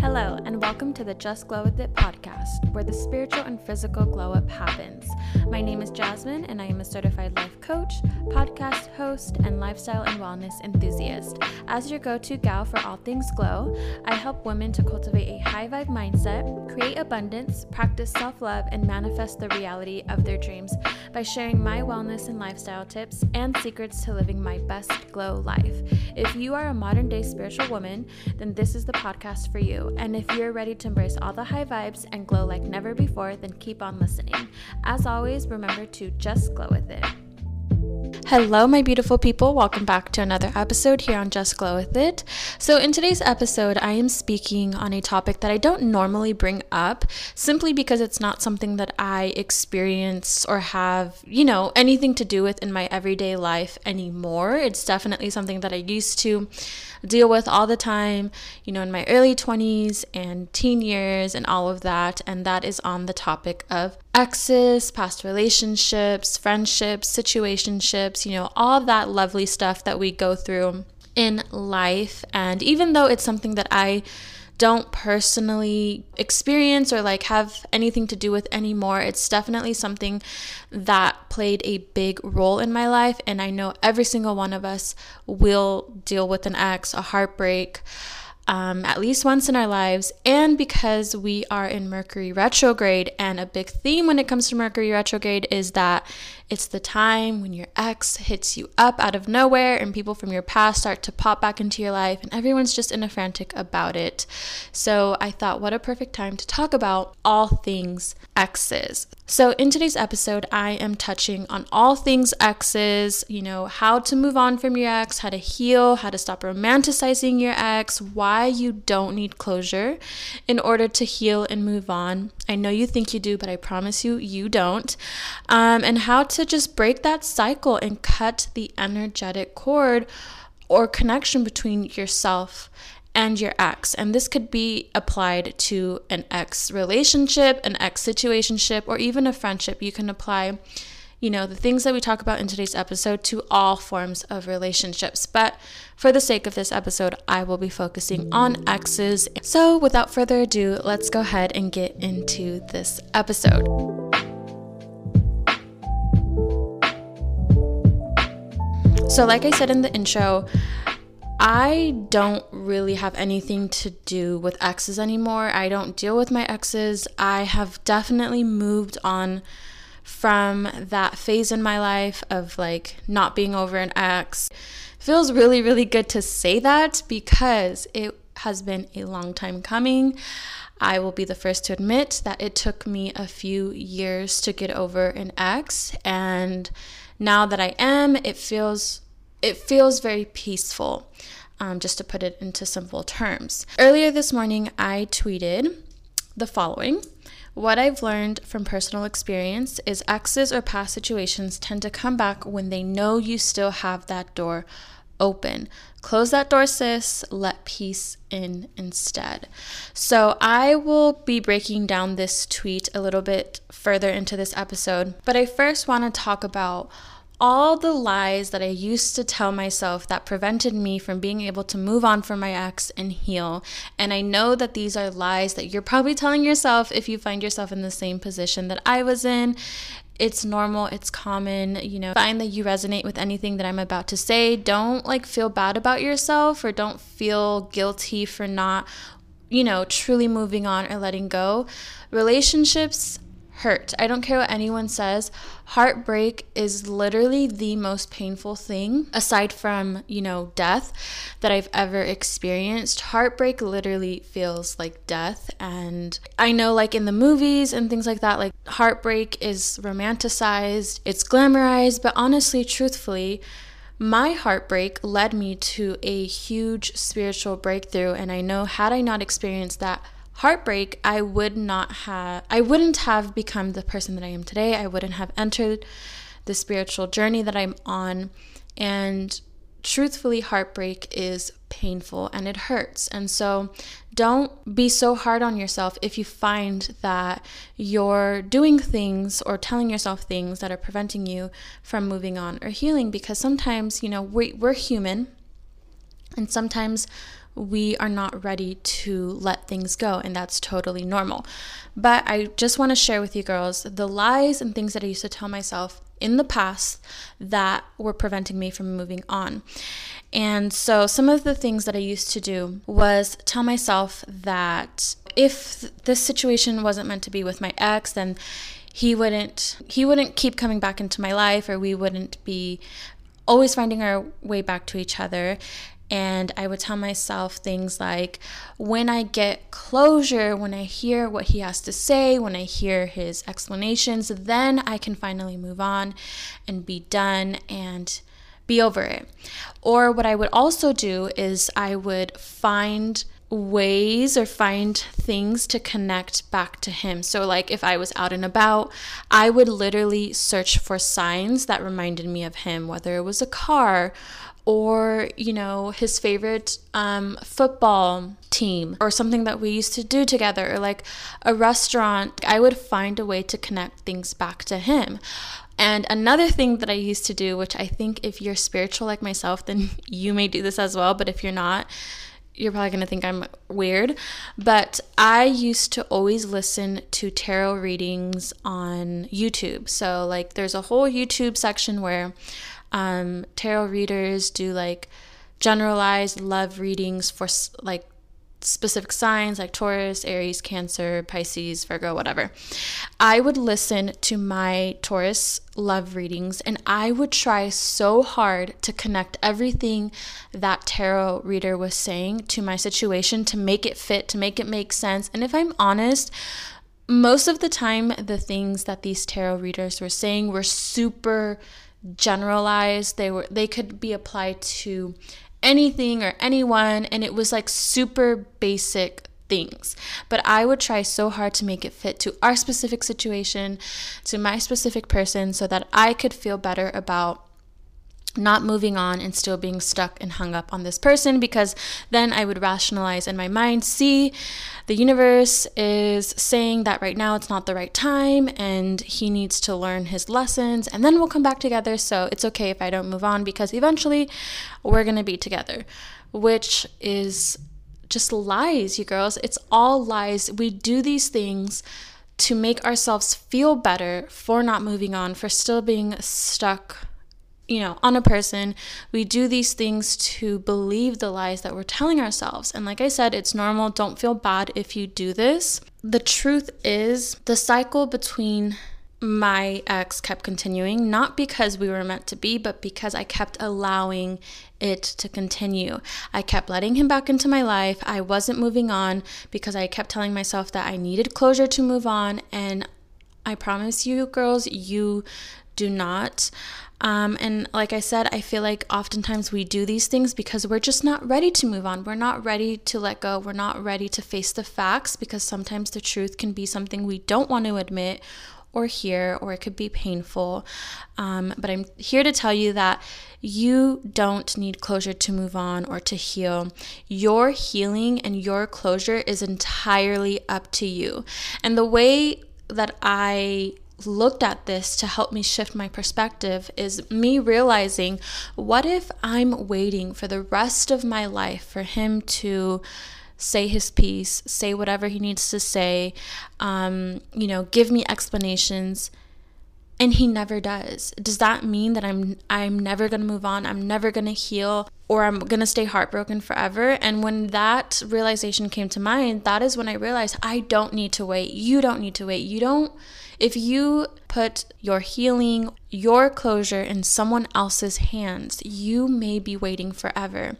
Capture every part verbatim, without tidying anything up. Hello, and welcome to the Just Glow With It podcast, where the spiritual and physical glow-up happens. My name is Jasmine, and I am a certified life coach, podcast host, and lifestyle and wellness enthusiast. As your go-to gal for all things glow, I help women to cultivate a high-vibe mindset, create abundance, practice self-love, and manifest the reality of their dreams by sharing my wellness and lifestyle tips and secrets to living my best glow life. If you are a modern-day spiritual woman, then this is the podcast for you. And if you're ready to embrace all the high vibes and glow like never before, then keep on listening. As always, remember to just glow with it. Hello, my beautiful people. Welcome back to another episode here on Just Glow With It. So in today's episode, I am speaking on a topic that I don't normally bring up simply because it's not something that I experience or have, you know, anything to do with in my everyday life anymore. It's definitely something that I used to deal with all the time, you know, in my early twenties and teen years and all of that. And that is on the topic of exes, past relationships, friendships, situationships, you know, all that lovely stuff that we go through in life. And even though it's something that I don't personally experience or like have anything to do with anymore, it's definitely something that played a big role in my life. And I know every single one of us will deal with an ex, a heartbreak, Um, at least once in our lives. And because we are in Mercury retrograde, and a big theme when it comes to Mercury retrograde is that it's the time when your ex hits you up out of nowhere and people from your past start to pop back into your life and everyone's just in a frantic about it. So I thought, what a perfect time to talk about all things exes. So in today's episode, I am touching on all things exes, you know, how to move on from your ex, how to heal, how to stop romanticizing your ex, why you don't need closure in order to heal and move on. I know you think you do, but I promise you, you don't. Um, and how to just break that cycle and cut the energetic cord or connection between yourself and your ex. And this could be applied to an ex relationship, an ex situationship, or even a friendship. You can apply, you know, the things that we talk about in today's episode to all forms of relationships. But for the sake of this episode, I will be focusing on exes. So without further ado, let's go ahead and get into this episode. So like I said in the intro, I don't really have anything to do with exes anymore. I don't deal with my exes. I have definitely moved on from that phase in my life of like not being over an ex. Feels really, really good to say that because it has been a long time coming. I will be the first to admit that it took me a few years to get over an ex, and now that I am, it feels It feels very peaceful, um, just to put it into simple terms. Earlier this morning, I tweeted the following. What I've learned from personal experience is exes or past situations tend to come back when they know you still have that door open. Close that door, sis. Let peace in instead. So I will be breaking down this tweet a little bit further into this episode, but I first want to talk about all the lies that I used to tell myself that prevented me from being able to move on from my ex and heal. And I know that these are lies that you're probably telling yourself if you find yourself in the same position that I was in. It's normal, it's common, you know, find that you resonate with anything that I'm about to say. Don't like feel bad about yourself or don't feel guilty for not, you know, truly moving on or letting go. Relationships hurt. I don't care what anyone says. Heartbreak is literally the most painful thing, aside from, you know, death, that I've ever experienced. Heartbreak literally feels like death. And I know, like, in the movies and things like that, like, heartbreak is romanticized, it's glamorized, but honestly, truthfully, my heartbreak led me to a huge spiritual breakthrough. And I know, had I not experienced that heartbreak, I would not have, I wouldn't have become the person that I am today. I wouldn't have entered the spiritual journey that I'm on. And truthfully, heartbreak is painful and it hurts. And so don't be so hard on yourself if you find that you're doing things or telling yourself things that are preventing you from moving on or healing, because sometimes, you know, we, we're human, and sometimes we are not ready to let things go, and that's totally normal. But I just want to share with you girls the lies and things that I used to tell myself in the past that were preventing me from moving on. And so some of the things that I used to do was tell myself that if this situation wasn't meant to be with my ex, then he wouldn't he wouldn't keep coming back into my life, or we wouldn't be always finding our way back to each other. And I would tell myself things like, when I get closure, when I hear what he has to say, when I hear his explanations, then I can finally move on and be done and be over it. Or what I would also do is I would find ways or find things to connect back to him. So like if I was out and about, I would literally search for signs that reminded me of him, whether it was a car or, you know, his favorite um, football team, or something that we used to do together, or like a restaurant. I would find a way to connect things back to him. And another thing that I used to do, which I think if you're spiritual like myself, then you may do this as well, but if you're not, you're probably going to think I'm weird, but I used to always listen to tarot readings on YouTube. So like there's a whole YouTube section where um, tarot readers do like generalized love readings for like specific signs like Taurus, Aries, Cancer, Pisces, Virgo, whatever. I would listen to my Taurus love readings, and I would try so hard to connect everything that tarot reader was saying to my situation, to make it fit, to make it make sense. And if I'm honest, most of the time the things that these tarot readers were saying were super generalized. They were they could be applied to anything or anyone, and it was like super basic things, but I would try so hard to make it fit to our specific situation, to my specific person, so that I could feel better about not moving on and still being stuck and hung up on this person, because then I would rationalize in my mind, see, the universe is saying that right now it's not the right time and he needs to learn his lessons, and then we'll come back together, so it's okay if I don't move on because eventually we're gonna be together, which is just lies, you girls. It's all lies. We do these things to make ourselves feel better for not moving on, for still being stuck, you know, on a person. We do these things to believe the lies that we're telling ourselves. And like I said, it's normal. Don't feel bad if you do this. The truth is, the cycle between my ex kept continuing, not because we were meant to be, but because I kept allowing it to continue. I kept letting him back into my life. I wasn't moving on because I kept telling myself that I needed closure to move on. And I promise you, girls, you do not. Um, and like I said, I feel like oftentimes we do these things because we're just not ready to move on. We're not ready to let go. We're not ready to face the facts, because sometimes the truth can be something we don't want to admit or hear, or it could be painful. Um, but I'm here to tell you that you don't need closure to move on or to heal. Your healing and your closure is entirely up to you. And the way that I looked at this to help me shift my perspective is me realizing, what if I'm waiting for the rest of my life for him to say his piece, say whatever he needs to say, um, you know, give me explanations, and he never does? Does that mean that I'm I'm never going to move on, I'm never going to heal, or I'm going to stay heartbroken forever? And when that realization came to mind, that is when I realized I don't need to wait. You don't need to wait. You don't, if you put your healing, your closure in someone else's hands, you may be waiting forever.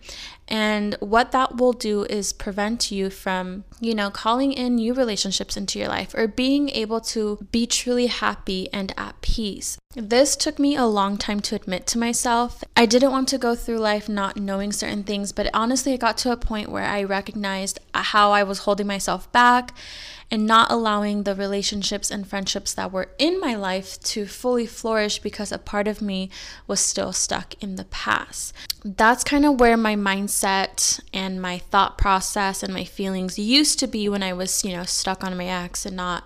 And what that will do is prevent you from, you know, calling in new relationships into your life or being able to be truly happy and at peace. This took me a long time to admit to myself. I didn't want to go through life not knowing certain things, but honestly, it got to a point where I recognized how I was holding myself back and not allowing the relationships and friendships that were in my life to fully flourish because a part of me was still stuck in the past. That's kind of where my mindset and my thought process and my feelings used to be when I was, you know, stuck on my ex and not,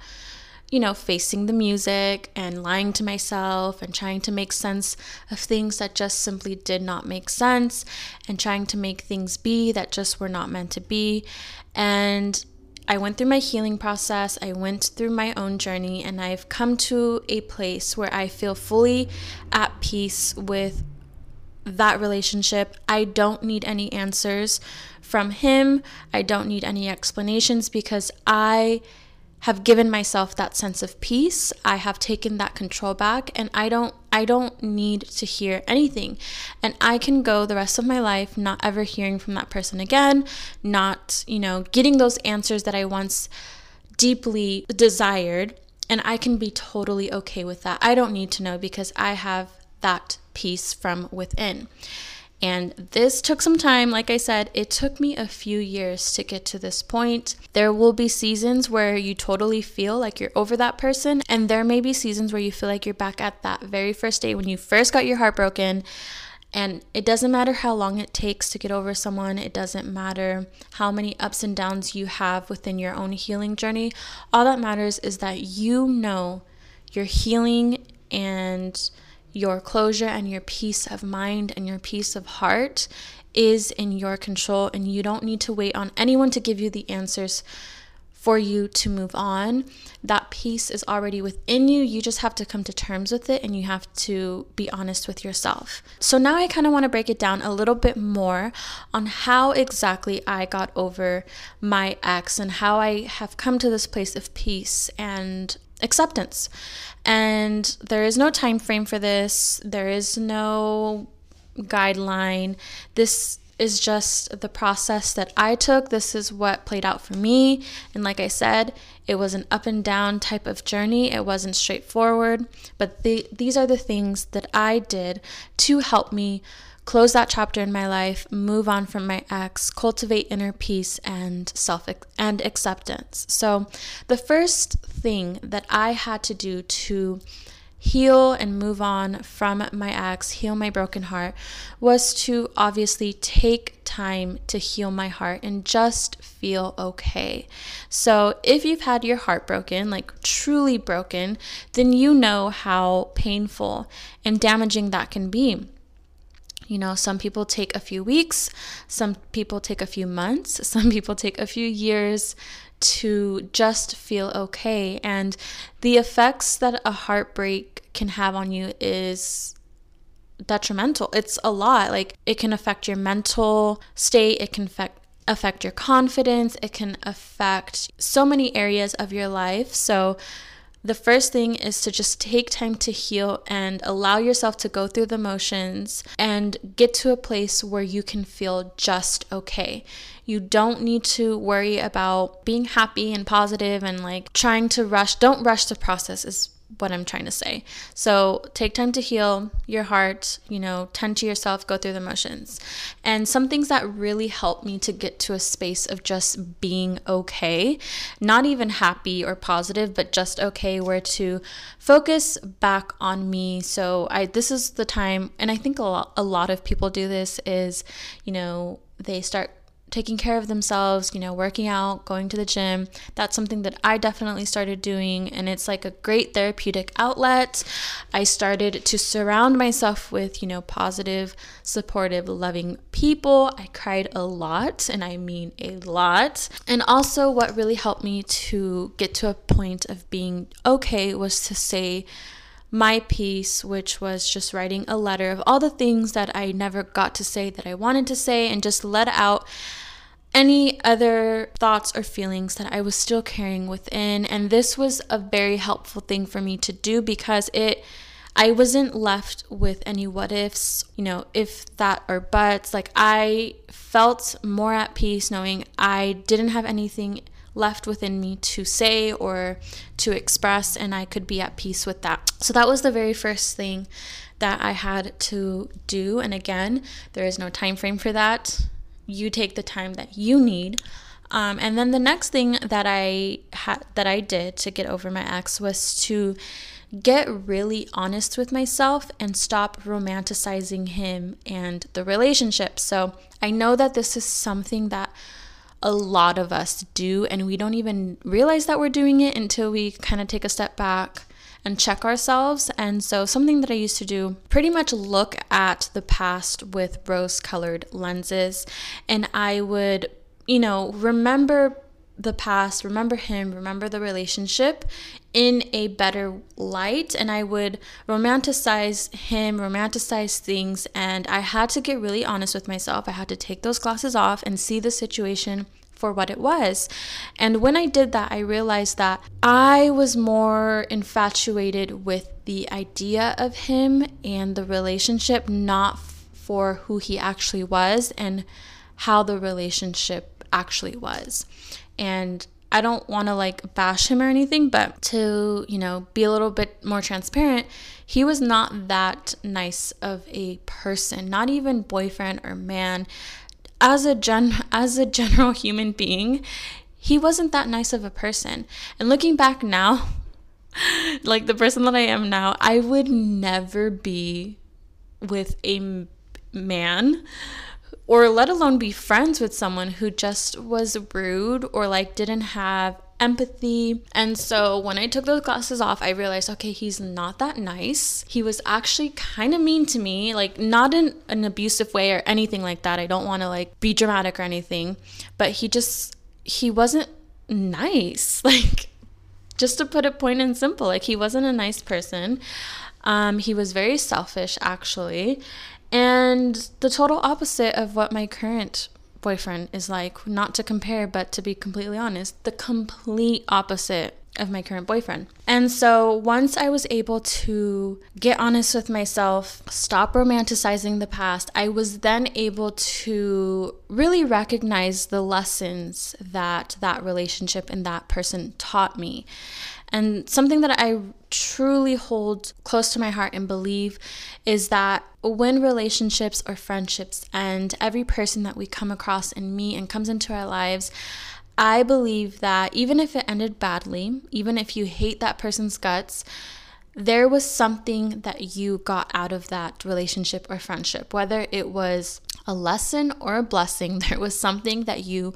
you know, facing the music and lying to myself and trying to make sense of things that just simply did not make sense and trying to make things be that just were not meant to be. And I went through my healing process, I went through my own journey, and I've come to a place where I feel fully at peace with that relationship. I don't need any answers from him. I don't need any explanations because I have given myself that sense of peace. I have taken that control back, and I don't I don't need to hear anything. And I can go the rest of my life not ever hearing from that person again, not, you know, getting those answers that I once deeply desired, and I can be totally okay with that. I don't need to know because I have that peace from within. And this took some time. Like I said, it took me a few years to get to this point. There will be seasons where you totally feel like you're over that person, and there may be seasons where you feel like you're back at that very first day when you first got your heart broken. And it doesn't matter how long it takes to get over someone. It doesn't matter how many ups and downs you have within your own healing journey. All that matters is that you know you're healing and your closure and your peace of mind and your peace of heart is in your control, and you don't need to wait on anyone to give you the answers for you to move on. That peace is already within you. You just have to come to terms with it, and you have to be honest with yourself. So now I kind of want to break it down a little bit more on how exactly I got over my ex and how I have come to this place of peace and acceptance. And there is no time frame for this. There is no guideline. This is just the process that I took. This is what played out for me. And like I said, it was an up and down type of journey. It wasn't straightforward, but the, these are the things that I did to help me close that chapter in my life, move on from my ex, cultivate inner peace and self and acceptance. So the first thing that I had to do to heal and move on from my ex, heal my broken heart, was to obviously take time to heal my heart and just feel okay. So if you've had your heart broken, like truly broken, then you know how painful and damaging that can be. You know, some people take a few weeks, some people take a few months, some people take a few years to just feel okay. And the effects that a heartbreak can have on you is detrimental. It's a lot. Like, it can affect your mental state, it can affect affect your confidence, it can affect so many areas of your life. So the first thing is to just take time to heal and allow yourself to go through the motions and get to a place where you can feel just okay. You don't need to worry about being happy and positive and like trying to rush. Don't rush the process is what I'm trying to say. So take time to heal your heart, you know, tend to yourself, go through the motions. And some things that really helped me to get to a space of just being okay, not even happy or positive, but just okay, were to focus back on me. So I, this is the time, and I think a lot, a lot of people do this, is, you know, they start taking care of themselves, you know, working out, going to the gym. That's something that I definitely started doing, and it's like a great therapeutic outlet. I started to surround myself with, you know, positive, supportive, loving people. I cried a lot, and I mean a lot. And also what really helped me to get to a point of being okay was to say my piece, which was just writing a letter of all the things that I never got to say that I wanted to say, and just let out any other thoughts or feelings that I was still carrying within. And this was a very helpful thing for me to do, because it I wasn't left with any what ifs, you know, if, that, or buts. Like, I felt more at peace knowing I didn't have anything left within me to say or to express, and I could be at peace with that. So that was the very first thing that I had to do. And again, there is no time frame for that. You take the time that you need. Um, and then the next thing that I had that I did to get over my ex was to get really honest with myself and stop romanticizing him and the relationship. So I know that this is something that a lot of us do, and we don't even realize that we're doing it until we kind of take a step back and check ourselves. And so something that I used to do, pretty much look at the past with rose-colored lenses, and I would, you know, remember the past, remember him, remember the relationship in a better light, and I would romanticize him, romanticize things, and I had to get really honest with myself. I had to take those glasses off and see the situation for what it was. And when I did that, I realized that I was more infatuated with the idea of him and the relationship, not for who he actually was and how the relationship actually was. And I don't want to like bash him or anything, but to, you know, be a little bit more transparent, he was not that nice of a person, not even boyfriend or man. As a gen- as a general human being, he wasn't that nice of a person. And looking back now, like the person that I am now, I would never be with a man, or let alone be friends with someone who just was rude or like didn't have empathy. And so when I took those glasses off, I realized, okay, he's not that nice. He was actually kind of mean to me, like not in an abusive way or anything like that. I don't want to like be dramatic or anything, but he just, he wasn't nice. Like, just to put it plain and simple, like he wasn't a nice person. Um, he was very selfish actually. And the total opposite of what my current boyfriend is like. Not to compare, but to be completely honest, the complete opposite of my current boyfriend. And so once I was able to get honest with myself, stop romanticizing the past, I was then able to really recognize the lessons that that relationship and that person taught me. And something that I truly hold close to my heart and believe is that when relationships or friendships end, every person that we come across and meet and comes into our lives, I believe that even if it ended badly, even if you hate that person's guts, there was something that you got out of that relationship or friendship. Whether it was a lesson or a blessing, there was something that you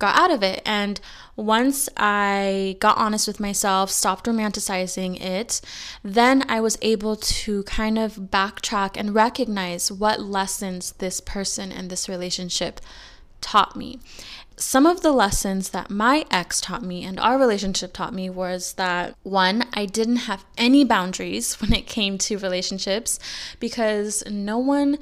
got out of it. And once I got honest with myself, stopped romanticizing it, then I was able to kind of backtrack and recognize what lessons this person and this relationship taught me. Some of the lessons that my ex taught me and our relationship taught me was that, one, I didn't have any boundaries when it came to relationships, because no one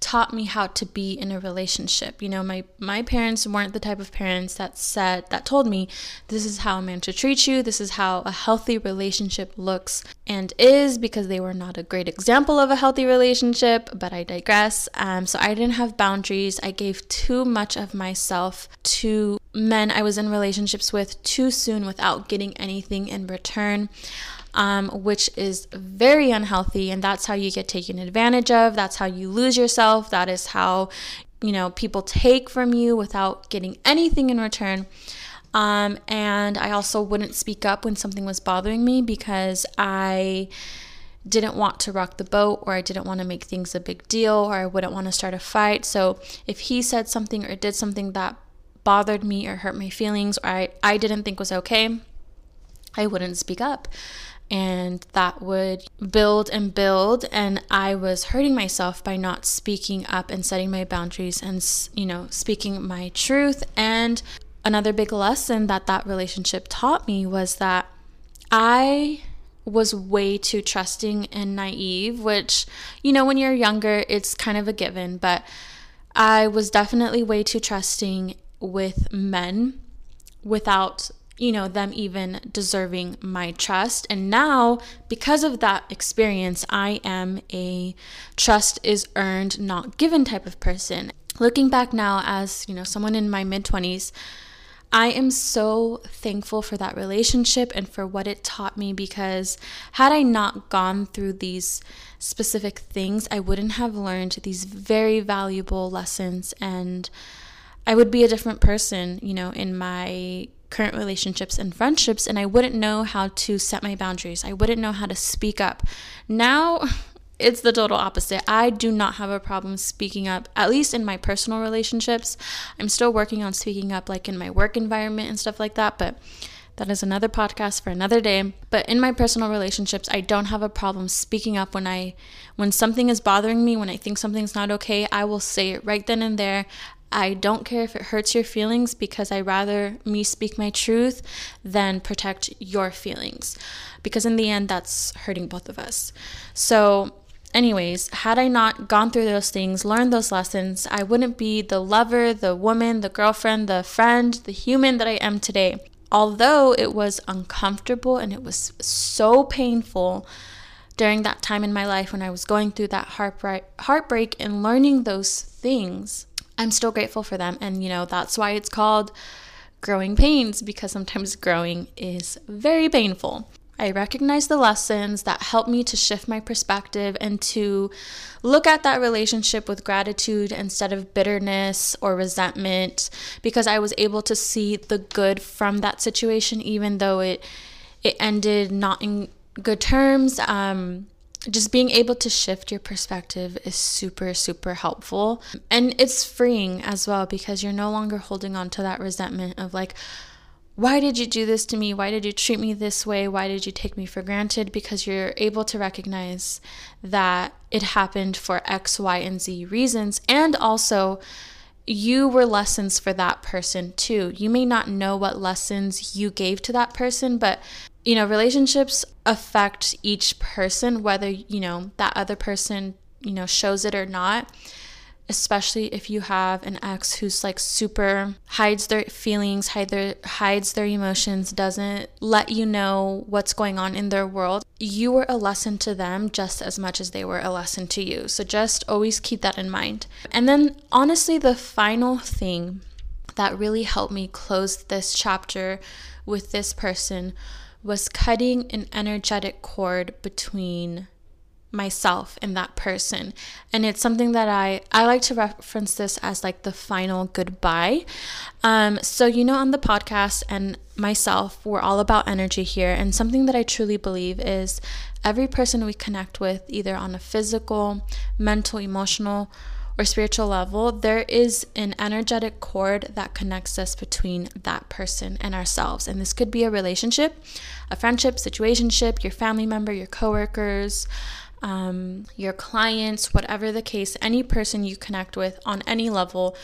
taught me how to be in a relationship. You know, my my parents weren't the type of parents that said, that told me, this is how a man should treat you, this is how a healthy relationship looks and is, because they were not a great example of a healthy relationship, but I digress. Um, so I didn't have boundaries. I gave too much of myself to men I was in relationships with too soon without getting anything in return. Um, which is very unhealthy, and that's how you get taken advantage of. That's how you lose yourself. That is how, you know, people take from you without getting anything in return. Um, and I also wouldn't speak up when something was bothering me, because I didn't want to rock the boat, or I didn't want to make things a big deal, or I wouldn't want to start a fight. So if he said something or did something that bothered me or hurt my feelings or I, I didn't think was okay, I wouldn't speak up. And that would build and build, and I was hurting myself by not speaking up and setting my boundaries and, you know, speaking my truth. And another big lesson that that relationship taught me was that I was way too trusting and naive, which, you know, when you're younger, it's kind of a given, but I was definitely way too trusting with men without, you know, them even deserving my trust. And now, because of that experience, I am a trust is earned, not given type of person. Looking back now as, you know, someone in my mid-twenties, I am so thankful for that relationship and for what it taught me, because had I not gone through these specific things, I wouldn't have learned these very valuable lessons, and I would be a different person, you know, in my current relationships and friendships, and I wouldn't know how to set my boundaries. I wouldn't know how to speak up. Now, it's the total opposite. I do not have a problem speaking up, at least in my personal relationships. I'm still working on speaking up, like in my work environment and stuff like that, but that is another podcast for another day. But in my personal relationships, I don't have a problem speaking up when I, when something is bothering me, when I think something's not okay, I will say it right then and there. I don't care if it hurts your feelings, because I'd rather me speak my truth than protect your feelings, because in the end, that's hurting both of us. So anyways, had I not gone through those things, learned those lessons, I wouldn't be the lover, the woman, the girlfriend, the friend, the human that I am today. Although it was uncomfortable and it was so painful during that time in my life when I was going through that heartbreak, heartbreak and learning those things, I'm still grateful for them. And, you know, that's why it's called growing pains, because sometimes growing is very painful. I recognize the lessons that helped me to shift my perspective and to look at that relationship with gratitude instead of bitterness or resentment, because I was able to see the good from that situation, even though it it ended not in good terms. Um, just being able to shift your perspective is super, super helpful. And it's freeing as well, because you're no longer holding on to that resentment of like, why did you do this to me? Why did you treat me this way? Why did you take me for granted? Because you're able to recognize that it happened for X, Y, and Z reasons. And also, you were lessons for that person too. You may not know what lessons you gave to that person, but, you know, relationships affect each person, whether, you know, that other person, you know, shows it or not. Especially if you have an ex who's like super hides their feelings, hide their, hides their emotions, doesn't let you know what's going on in their world. You were a lesson to them just as much as they were a lesson to you. So just always keep that in mind. And then honestly, the final thing that really helped me close this chapter with this person was cutting an energetic cord between myself and that person. And it's something that I I like to reference this as like the final goodbye. Um so you know, on the podcast and myself, we're all about energy here, and something that I truly believe is every person we connect with, either on a physical, mental, emotional, or spiritual level, there is an energetic cord that connects us between that person and ourselves. And this could be a relationship, a friendship, situationship, your family member, your coworkers, um, your clients, whatever the case, any person you connect with on any level,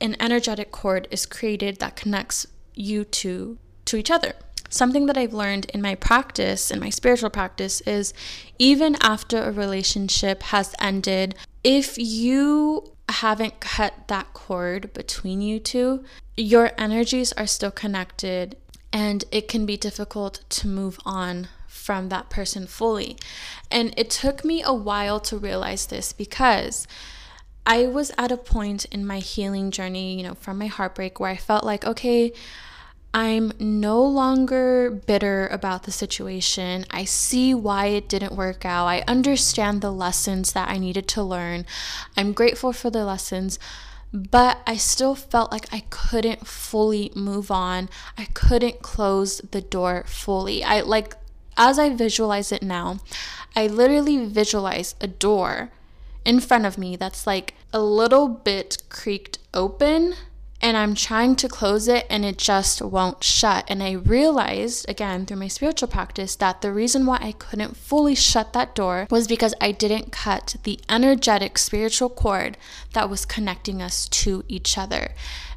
an energetic cord is created that connects you to, to each other. Something that I've learned in my practice, in my spiritual practice, is even after a relationship has ended, if you haven't cut that cord between you two, your energies are still connected, and it can be difficult to move on from that person fully. And it took me a while to realize this, because I was at a point in my healing journey, you know, from my heartbreak, where I felt like, okay, I'm no longer bitter about the situation. I see why it didn't work out. I understand the lessons that I needed to learn. I'm grateful for the lessons, but I still felt like I couldn't fully move on. I couldn't close the door fully. I like, as I visualize it now, I literally visualize a door in front of me that's like a little bit creaked open, and I'm trying to close it and it just won't shut. And I realized, again, through my spiritual practice, that the reason why I couldn't fully shut that door was because I didn't cut the energetic spiritual cord that was connecting us to each other.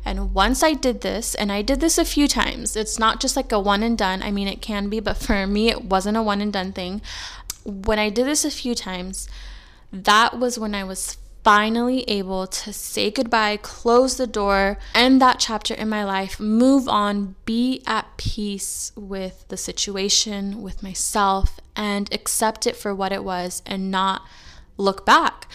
And once I did this, and I did this a few times, it's not just like a one and done. I mean, it can be, but for me, it wasn't a one and done thing. When I did this a few times, that was when I was finally able to say goodbye, close the door, end that chapter in my life, move on, be at peace with the situation, with myself, and accept it for what it was and not look back.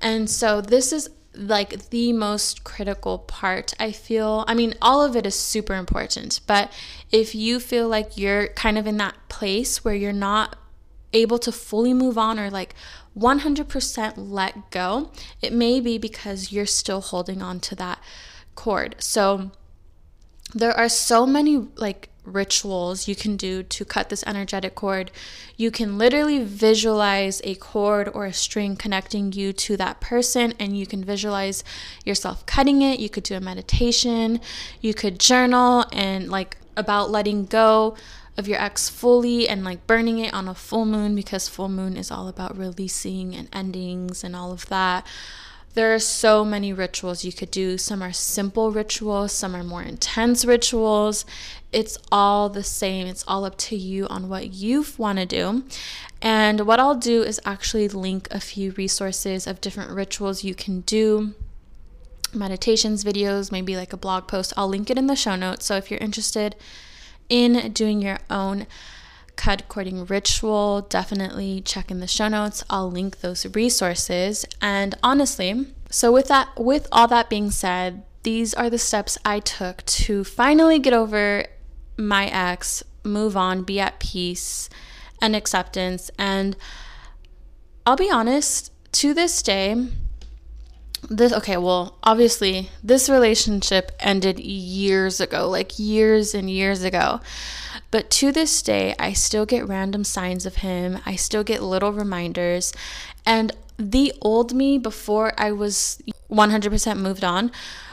And so this is like the most critical part, I feel. I mean, all of it is super important, but if you feel like you're kind of in that place where you're not able to fully move on or like one hundred percent let go, it may be because you're still holding on to that cord. So there are so many like rituals you can do to cut this energetic cord. You can literally visualize a cord or a string connecting you to that person, and you can visualize yourself cutting it. You could do a meditation. You could journal and like about letting go of your ex fully and like burning it on a full moon, because full moon is all about releasing and endings and all of that. There are so many rituals you could do. Some are simple rituals, some are more intense rituals. It's all the same. It's all up to you on what you want to do. And what I'll do is actually link a few resources of different rituals you can do, meditations, videos, maybe like a blog post. I'll link it in the show notes. So if you're interested in doing your own cut cording ritual, definitely check in the show notes. I'll link those resources. And honestly, so with that, with all that being said, these are the steps I took to finally get over my ex, move on, be at peace and acceptance. And I'll be honest, to this day, This okay, well, obviously, this relationship ended years ago, like years and years ago. But to this day, I still get random signs of him. I still get little reminders. And the old me, before I was one hundred percent moved on,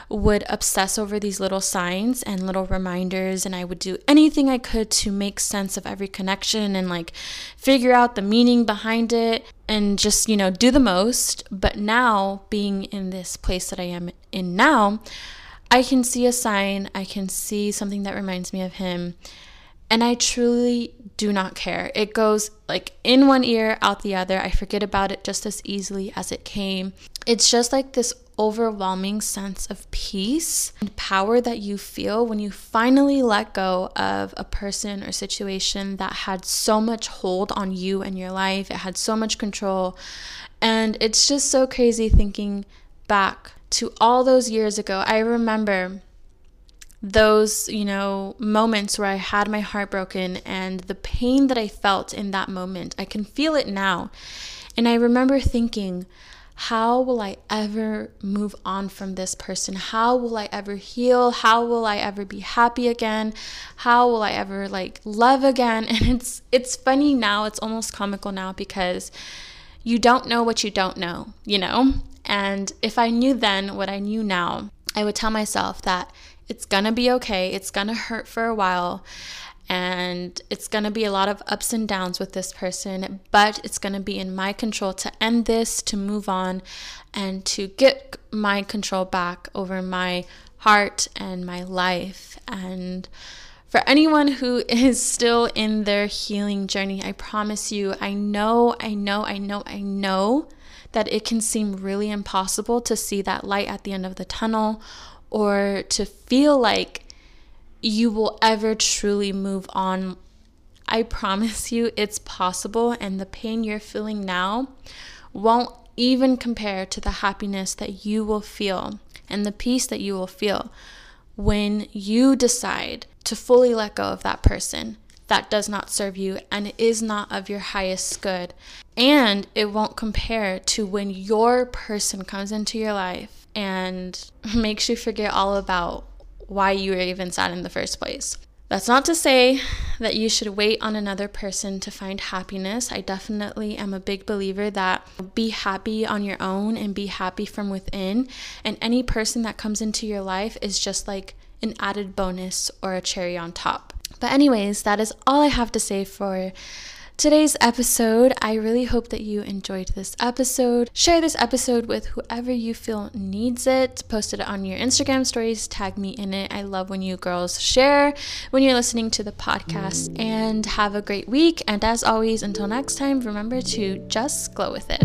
would obsess over these little signs and little reminders, and I would do anything I could to make sense of every connection and like figure out the meaning behind it and just, you know, do the most. But now, being in this place that I am in now, I can see a sign, I can see something that reminds me of him, and I truly do not care. It goes like in one ear, out the other. I forget about it just as easily as it came. It's just like this overwhelming sense of peace and power that you feel when you finally let go of a person or situation that had so much hold on you and your life. It had so much control. And it's just so crazy thinking back to all those years ago. I remember those, you know, moments where I had my heart broken and the pain that I felt in that moment. I can feel it now. And I remember thinking, how will I ever move on from this person? How will I ever heal? How will I ever be happy again? How will I ever like love again? And it's it's funny now, it's almost comical now, because you don't know what you don't know, you know? And if I knew then what I knew now, I would tell myself that it's gonna be okay, it's gonna hurt for a while, and it's going to be a lot of ups and downs with this person, but it's going to be in my control to end this, to move on, and to get my control back over my heart and my life. And for anyone who is still in their healing journey, I promise you, I know, I know, I know, I know that it can seem really impossible to see that light at the end of the tunnel or to feel like you will ever truly move on. I promise you it's possible, and the pain you're feeling now won't even compare to the happiness that you will feel and the peace that you will feel when you decide to fully let go of that person that does not serve you and is not of your highest good. And it won't compare to when your person comes into your life and makes you forget all about why you were even sad in the first place. That's not to say that you should wait on another person to find happiness. I definitely am a big believer that be happy on your own and be happy from within. And any person that comes into your life is just like an added bonus or a cherry on top. But anyways, that is all I have to say for today's episode. I really hope that you enjoyed this episode. Share this episode with whoever you feel needs it. Post it on your Instagram stories. Tag me in it. I love when you girls share when you're listening to the podcast. And have a great week. And as always, until next time, remember to just glow with it.